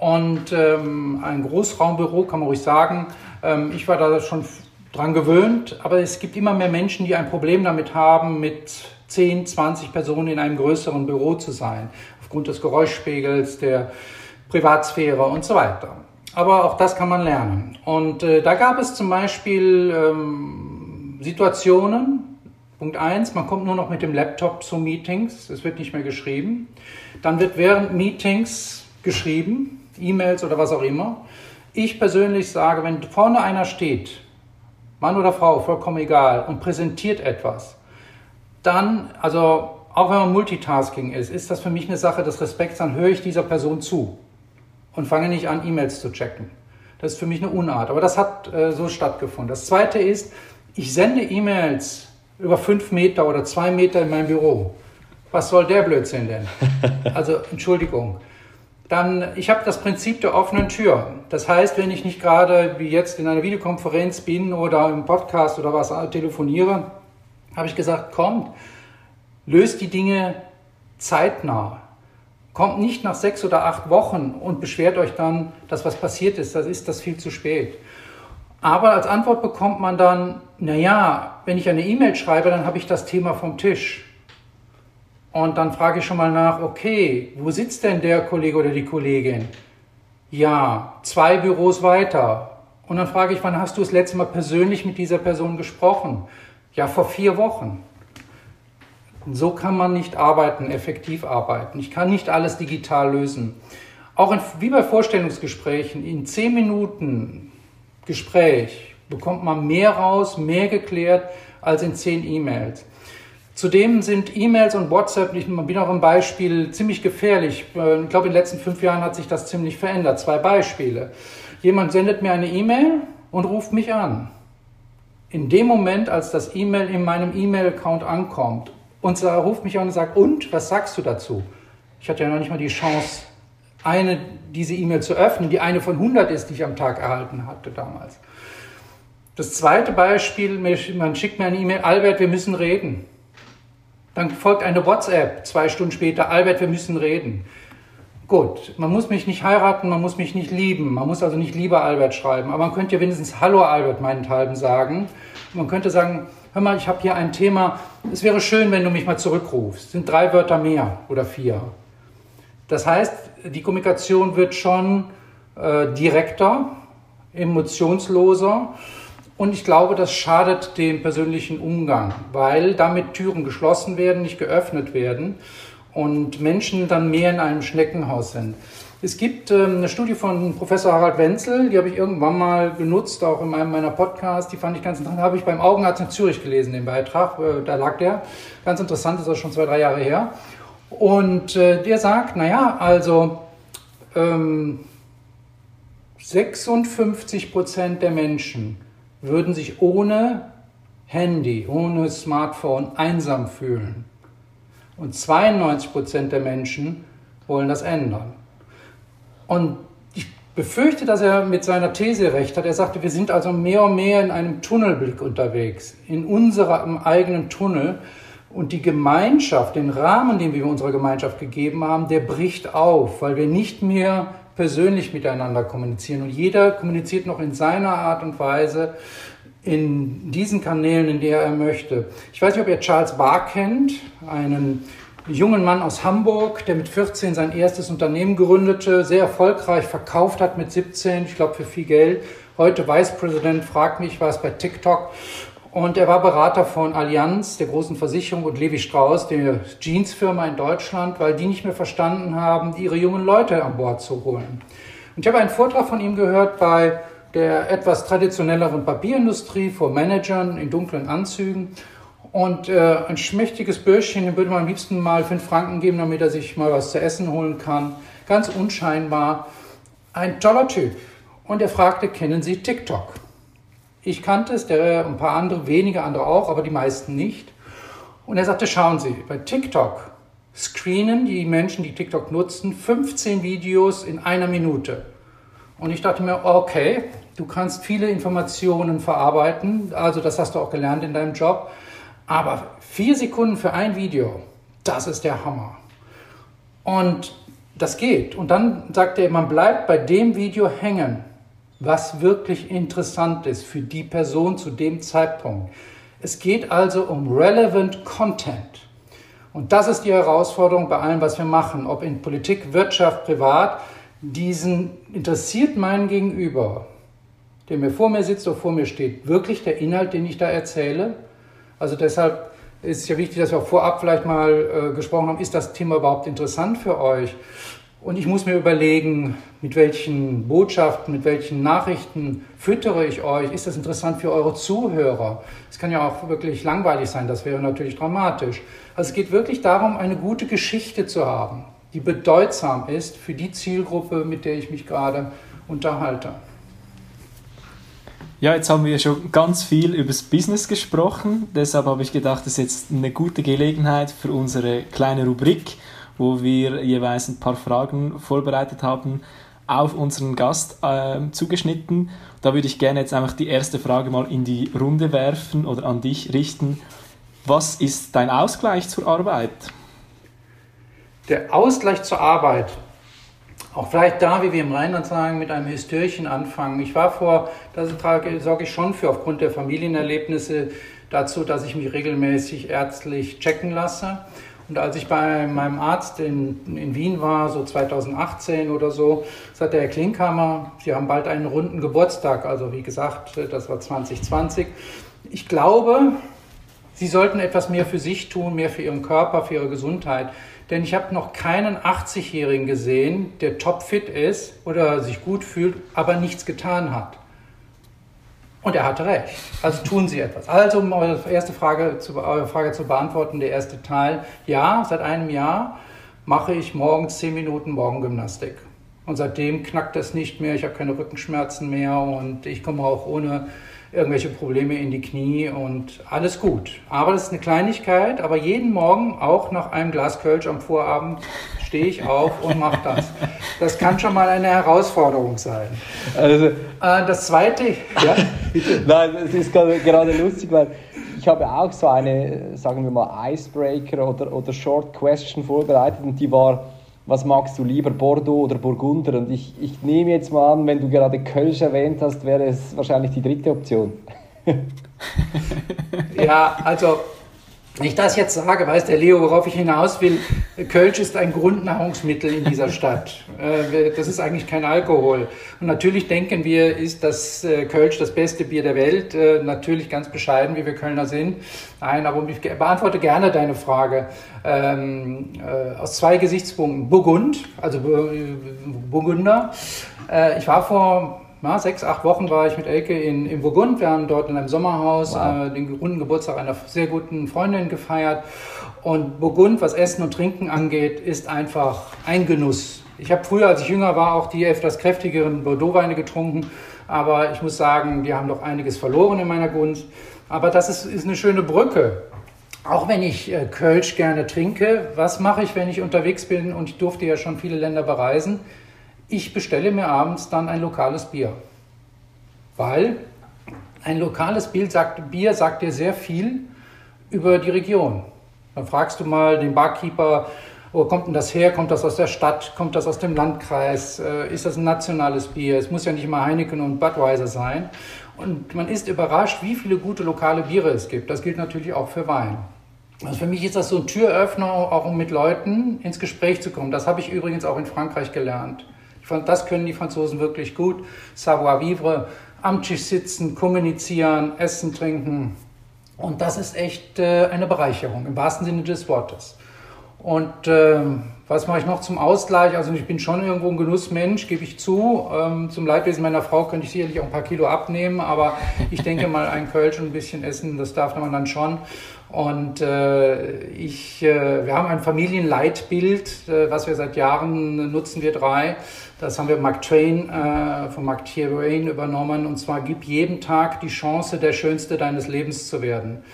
Und ähm, ein Großraumbüro, kann man ruhig sagen, ähm, ich war da schon dran gewöhnt, aber es gibt immer mehr Menschen, die ein Problem damit haben, mit zehn, zwanzig Personen in einem größeren Büro zu sein, aufgrund des Geräuschpegels, der Privatsphäre und so weiter. Aber auch das kann man lernen. Und äh, da gab es zum Beispiel ähm, Situationen. Punkt eins, man kommt nur noch mit dem Laptop zu Meetings, es wird nicht mehr geschrieben. Dann wird während Meetings geschrieben, E-Mails oder was auch immer. Ich persönlich sage, wenn vorne einer steht, Mann oder Frau, vollkommen egal, und präsentiert etwas, dann, also auch wenn man Multitasking ist, ist das für mich eine Sache des Respekts, dann höre ich dieser Person zu und fange nicht an, E-Mails zu checken. Das ist für mich eine Unart, aber das hat äh, so stattgefunden. Das Zweite ist, ich sende E-Mails über fünf Meter oder zwei Meter in mein Büro. Was soll der Blödsinn denn? Also Entschuldigung. dann, ich habe das Prinzip der offenen Tür. Das heißt, wenn ich nicht gerade wie jetzt in einer Videokonferenz bin oder im Podcast oder was telefoniere, habe ich gesagt, kommt, löst die Dinge zeitnah. Kommt nicht nach sechs oder acht Wochen und beschwert euch dann, dass was passiert ist. Das ist das viel zu spät. Aber als Antwort bekommt man dann, naja, wenn ich eine E-Mail schreibe, dann habe ich das Thema vom Tisch. Und dann frage ich schon mal nach, okay, wo sitzt denn der Kollege oder die Kollegin? Ja, zwei Büros weiter. Und dann frage ich, wann hast du das letzte Mal persönlich mit dieser Person gesprochen? Ja, vor vier Wochen. So kann man nicht arbeiten, effektiv arbeiten. Ich kann nicht alles digital lösen. Auch in, wie bei Vorstellungsgesprächen, in zehn Minuten Gespräch bekommt man mehr raus, mehr geklärt, als in zehn E-Mails. Zudem sind E-Mails und WhatsApp, ich nehme mal wieder ein Beispiel, ziemlich gefährlich. Ich glaube, in den letzten fünf Jahren hat sich das ziemlich verändert. Zwei Beispiele. Jemand sendet mir eine E-Mail und ruft mich an. In dem Moment, als das E-Mail in meinem E-Mail-Account ankommt, und er ruft mich an und sagt, und, was sagst du dazu? Ich hatte ja noch nicht mal die Chance, eine, diese E-Mail zu öffnen, die eine von hundert ist, die ich am Tag erhalten hatte damals. Das zweite Beispiel, man schickt mir eine E-Mail, Albert, wir müssen reden. Dann folgt eine WhatsApp, zwei Stunden später, Albert, wir müssen reden. Gut, man muss mich nicht heiraten, man muss mich nicht lieben, man muss also nicht lieber Albert schreiben, aber man könnte ja wenigstens Hallo Albert meinethalben sagen. Man könnte sagen, hör mal, ich habe hier ein Thema, es wäre schön, wenn du mich mal zurückrufst. Es sind drei Wörter mehr oder vier. Das heißt, die Kommunikation wird schon äh, direkter, emotionsloser und ich glaube, das schadet dem persönlichen Umgang, weil damit Türen geschlossen werden, nicht geöffnet werden und Menschen dann mehr in einem Schneckenhaus sind. Es gibt ähm, eine Studie von Professor Harald Wenzel, die habe ich irgendwann mal benutzt, auch in einem meiner Podcasts, die fand ich ganz interessant, habe ich beim Augenarzt in Zürich gelesen, den Beitrag, äh, da lag der, ganz interessant, ist das schon zwei, drei Jahre her. Und äh, der sagt, naja, also ähm, sechsundfünfzig Prozent der Menschen würden sich ohne Handy, ohne Smartphone einsam fühlen. Und zweiundneunzig Prozent der Menschen wollen das ändern. Und ich befürchte, dass er mit seiner These recht hat. Er sagte, wir sind also mehr und mehr in einem Tunnelblick unterwegs, in unserem eigenen Tunnel. Und die Gemeinschaft, den Rahmen, den wir unserer Gemeinschaft gegeben haben, der bricht auf, weil wir nicht mehr persönlich miteinander kommunizieren. Und jeder kommuniziert noch in seiner Art und Weise in diesen Kanälen, in der er möchte. Ich weiß nicht, ob ihr Charles Barr kennt, einen jungen Mann aus Hamburg, der mit vierzehn sein erstes Unternehmen gründete, sehr erfolgreich verkauft hat mit siebzehn, ich glaube für viel Geld. Heute Vice President, fragt mich, war es bei TikTok. Und er war Berater von Allianz, der großen Versicherung, und Levi Strauss, der Jeansfirma in Deutschland, weil die nicht mehr verstanden haben, ihre jungen Leute an Bord zu holen. Und ich habe einen Vortrag von ihm gehört bei der etwas traditionelleren Papierindustrie vor Managern in dunklen Anzügen. Und äh, ein schmächtiges Bürschchen, dem würde man am liebsten mal fünf Franken geben, damit er sich mal was zu essen holen kann. Ganz unscheinbar. Ein toller Typ. Und er fragte, kennen Sie TikTok? Ich kannte es, der, ein paar andere, wenige andere auch, aber die meisten nicht. Und er sagte, schauen Sie, bei TikTok screenen die Menschen, die TikTok nutzen, fünfzehn Videos in einer Minute. Und ich dachte mir, okay, du kannst viele Informationen verarbeiten. Also das hast du auch gelernt in deinem Job. Aber vier Sekunden für ein Video, das ist der Hammer. Und das geht. Und dann sagt er, man bleibt bei dem Video hängen, was wirklich interessant ist für die Person zu dem Zeitpunkt. Es geht also um relevant Content. Und das ist die Herausforderung bei allem, was wir machen, ob in Politik, Wirtschaft, privat. Diesen interessiert mein Gegenüber, der mir vor mir sitzt oder vor mir steht, wirklich der Inhalt, den ich da erzähle? Also deshalb ist es ja wichtig, dass wir auch vorab vielleicht mal äh, gesprochen haben, ist das Thema überhaupt interessant für euch? Und ich muss mir überlegen, mit welchen Botschaften, mit welchen Nachrichten füttere ich euch? Ist das interessant für eure Zuhörer? Es kann ja auch wirklich langweilig sein, das wäre natürlich dramatisch. Also es geht wirklich darum, eine gute Geschichte zu haben, die bedeutsam ist für die Zielgruppe, mit der ich mich gerade unterhalte. Ja, jetzt haben wir schon ganz viel über das Business gesprochen, deshalb habe ich gedacht, das ist jetzt eine gute Gelegenheit für unsere kleine Rubrik, wo wir jeweils ein paar Fragen vorbereitet haben, auf unseren Gast äh, zugeschnitten. Da würde ich gerne jetzt einfach die erste Frage mal in die Runde werfen oder an dich richten. Was ist dein Ausgleich zur Arbeit? Der Ausgleich zur Arbeit, auch vielleicht da, wie wir im Rheinland sagen, mit einem Histörchen anfangen. Ich war vor, das sorge ich schon für, aufgrund der Familienerlebnisse, dazu, dass ich mich regelmäßig ärztlich checken lasse. Und als ich bei meinem Arzt in, in Wien war, so zweitausendachtzehn oder so, sagte Herr Klinkhammer, Sie haben bald einen runden Geburtstag. Also wie gesagt, das war zwanzig zwanzig. Ich glaube, Sie sollten etwas mehr für sich tun, mehr für Ihren Körper, für Ihre Gesundheit. Denn ich habe noch keinen achtzigjährigen gesehen, der topfit ist oder sich gut fühlt, aber nichts getan hat. Und er hatte recht. Also tun Sie etwas. Also um eure erste Frage zu, eure Frage zu beantworten, der erste Teil. Ja, seit einem Jahr mache ich morgens zehn Minuten Morgengymnastik. Und seitdem knackt das nicht mehr. Ich habe keine Rückenschmerzen mehr und ich komme auch ohne irgendwelche Probleme in die Knie und alles gut. Aber das ist eine Kleinigkeit. Aber jeden Morgen, auch nach einem Glas Kölsch am Vorabend, stehe ich auf und mache das. Das kann schon mal eine Herausforderung sein. Also, äh, das Zweite, ja, bitte. Nein, das ist gerade lustig, weil ich habe auch so eine, sagen wir mal, Icebreaker oder, oder Short Question vorbereitet und die war: Was magst du lieber, Bordeaux oder Burgunder? Und ich, ich nehme jetzt mal an, wenn du gerade Kölsch erwähnt hast, wäre es wahrscheinlich die dritte Option. Ja, also, wenn ich das jetzt sage, weiß der Leo, worauf ich hinaus will. Kölsch ist ein Grundnahrungsmittel in dieser Stadt. Das ist eigentlich kein Alkohol. Und natürlich denken wir, ist das Kölsch das beste Bier der Welt? Natürlich ganz bescheiden, wie wir Kölner sind. Nein, aber ich beantworte gerne deine Frage. Aus zwei Gesichtspunkten. Burgund, also Burgunder. Ich war vor... Na, sechs, acht Wochen war ich mit Elke in, in Burgund. Wir haben dort in einem Sommerhaus wow. äh, den runden Geburtstag einer sehr guten Freundin gefeiert. Und Burgund, was Essen und Trinken angeht, ist einfach ein Genuss. Ich habe früher, als ich jünger war, auch die etwas kräftigeren Bordeaux-Weine getrunken. Aber ich muss sagen, wir haben doch einiges verloren in meiner Gunst. Aber das ist, ist eine schöne Brücke. Auch wenn ich äh, Kölsch gerne trinke, was mache ich, wenn ich unterwegs bin? Und ich durfte ja schon viele Länder bereisen. Ich bestelle mir abends dann ein lokales Bier, weil ein lokales Bier sagt, Bier sagt dir sehr viel über die Region. Dann fragst du mal den Barkeeper, wo kommt denn das her, kommt das aus der Stadt, kommt das aus dem Landkreis, ist das ein nationales Bier, es muss ja nicht immer Heineken und Budweiser sein. Und man ist überrascht, wie viele gute lokale Biere es gibt. Das gilt natürlich auch für Wein. Also für mich ist das so ein Türöffner, auch um mit Leuten ins Gespräch zu kommen. Das habe ich übrigens auch in Frankreich gelernt. Das können die Franzosen wirklich gut. Savoir vivre, am Tisch sitzen, kommunizieren, essen, trinken. Und das ist echt äh, eine Bereicherung, im wahrsten Sinne des Wortes. Und äh, was mache ich noch zum Ausgleich? Also ich bin schon irgendwo ein Genussmensch, gebe ich zu. Ähm, zum Leidwesen meiner Frau könnte ich sicherlich auch ein paar Kilo abnehmen, aber ich denke mal, ein Kölsch und ein bisschen essen, das darf man dann schon. Und äh, ich, äh, wir haben ein Familienleitbild, äh, was wir seit Jahren nutzen, wir drei. Das haben wir Mark Twain, äh, von Mark Twain übernommen. Und zwar, gib jedem Tag die Chance, der Schönste deines Lebens zu werden.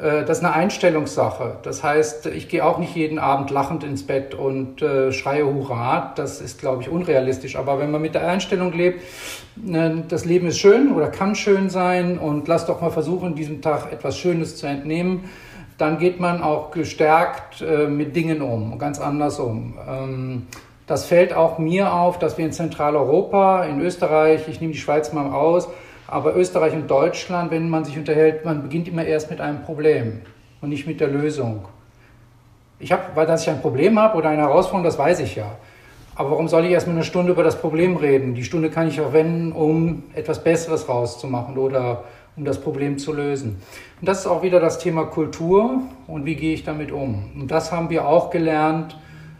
Äh, das ist eine Einstellungssache. Das heißt, ich gehe auch nicht jeden Abend lachend ins Bett und äh, schreie Hurra. Das ist, glaube ich, unrealistisch. Aber wenn man mit der Einstellung lebt, ne, das Leben ist schön oder kann schön sein und lass doch mal versuchen, diesem Tag etwas Schönes zu entnehmen, dann geht man auch gestärkt äh, mit Dingen um, ganz anders um. Ähm, Das fällt auch mir auf, dass wir in Zentraleuropa, in Österreich, ich nehme die Schweiz mal aus, aber Österreich und Deutschland, wenn man sich unterhält, man beginnt immer erst mit einem Problem und nicht mit der Lösung. Ich habe, weil dass ich ein Problem habe oder eine Herausforderung, das weiß ich ja. Aber warum soll ich erst mal eine Stunde über das Problem reden? Die Stunde kann ich verwenden, um etwas Besseres rauszumachen oder um das Problem zu lösen. Und das ist auch wieder das Thema Kultur und wie gehe ich damit um. Und das haben wir auch gelernt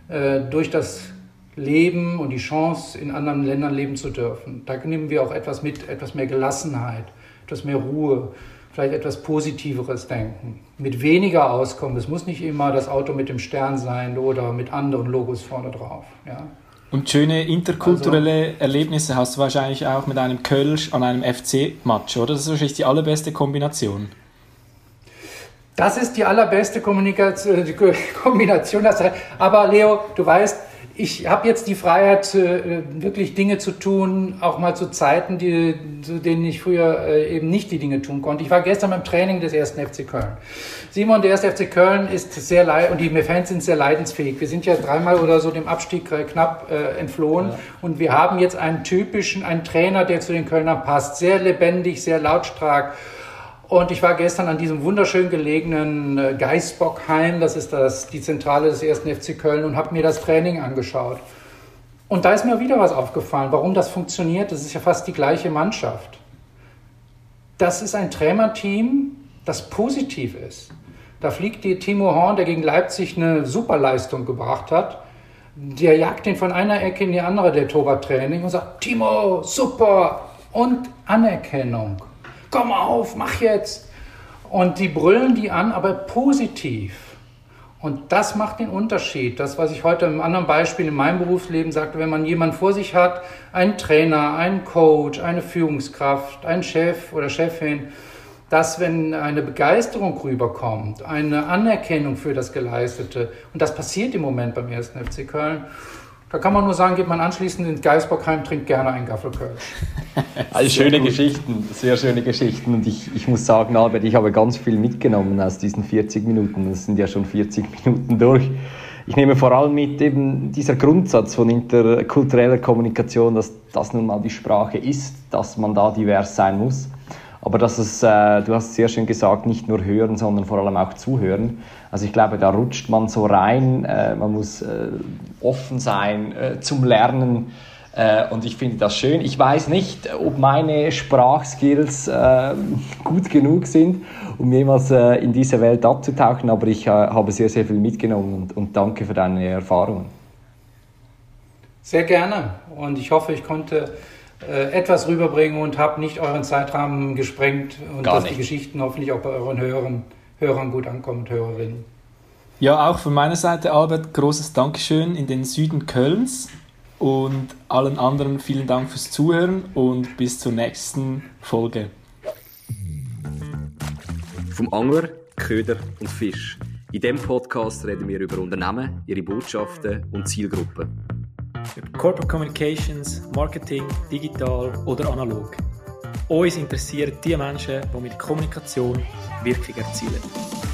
äh, durch das Leben und die Chance, in anderen Ländern leben zu dürfen. Da nehmen wir auch etwas mit, etwas mehr Gelassenheit, etwas mehr Ruhe, vielleicht etwas positiveres Denken. Mit weniger Auskommen, es muss nicht immer das Auto mit dem Stern sein oder mit anderen Logos vorne drauf. Ja. Und schöne interkulturelle also, Erlebnisse hast du wahrscheinlich auch mit einem Kölsch an einem F C-Match, oder? Das ist wahrscheinlich die allerbeste Kombination. Das ist die allerbeste Kommunikation, Kombination. Aber Leo, du weißt, ich habe jetzt die Freiheit, wirklich Dinge zu tun, auch mal zu Zeiten, die, zu denen ich früher eben nicht die Dinge tun konnte. Ich war gestern beim Training des ersten F C Köln. Simon, der erste F C Köln ist sehr leid, und die Fans sind sehr leidensfähig. Wir sind ja dreimal oder so dem Abstieg knapp äh, entflohen. Ja. Und wir haben jetzt einen typischen, einen Trainer, der zu den Kölnern passt. Sehr lebendig, sehr lautstark. Und ich war gestern an diesem wunderschön gelegenen Geißbockheim, das ist das, die Zentrale des ersten F C Köln, und habe mir das Training angeschaut. Und da ist mir wieder was aufgefallen, warum das funktioniert. Das ist ja fast die gleiche Mannschaft. Das ist ein Trainerteam, das positiv ist. Da fliegt die Timo Horn, der gegen Leipzig eine Superleistung gebracht hat. Der jagt den von einer Ecke in die andere, der Torwarttraining, und sagt, Timo, super, und Anerkennung. Komm auf, mach jetzt. Und die brüllen die an, aber positiv. Und das macht den Unterschied. Das, was ich heute im anderen Beispiel in meinem Berufsleben sagte, wenn man jemanden vor sich hat, einen Trainer, einen Coach, eine Führungskraft, einen Chef oder Chefin, dass wenn eine Begeisterung rüberkommt, eine Anerkennung für das Geleistete, und das passiert im Moment beim ersten F C Köln, da kann man nur sagen, geht man anschließend in Geißbockheim, trinkt gerne einen Gaffel Kölsch. Also schöne gut. Geschichten, sehr schöne Geschichten. Und ich, ich muss sagen, Albert, ich habe ganz viel mitgenommen aus diesen vierzig Minuten. Das sind ja schon vierzig Minuten durch. Ich nehme vor allem mit eben dieser Grundsatz von interkultureller Kommunikation, dass das nun mal die Sprache ist, dass man da divers sein muss. Aber dass es, äh, du hast es sehr schön gesagt, nicht nur hören, sondern vor allem auch zuhören. Also ich glaube, da rutscht man so rein, äh, man muss äh, offen sein äh, zum Lernen äh, und ich finde das schön. Ich weiß nicht, ob meine Sprachskills äh, gut genug sind, um jemals äh, in diese Welt abzutauchen, aber ich äh, habe sehr, sehr viel mitgenommen und, und danke für deine Erfahrungen. Sehr gerne, und ich hoffe, ich konnte etwas rüberbringen und habe nicht euren Zeitrahmen gesprengt und Gar dass nicht. Die Geschichten hoffentlich auch bei euren Hörern, Hörern gut ankommen und Hörerinnen. Ja, auch von meiner Seite, Albert, großes Dankeschön in den Süden Kölns und allen anderen vielen Dank fürs Zuhören und bis zur nächsten Folge. Vom Angler, Köder und Fisch. In diesem Podcast reden wir über Unternehmen, ihre Botschaften und Zielgruppen. Über Corporate Communications, Marketing, digital oder analog. Uns interessieren die Menschen, die mit Kommunikation Wirkung erzielen.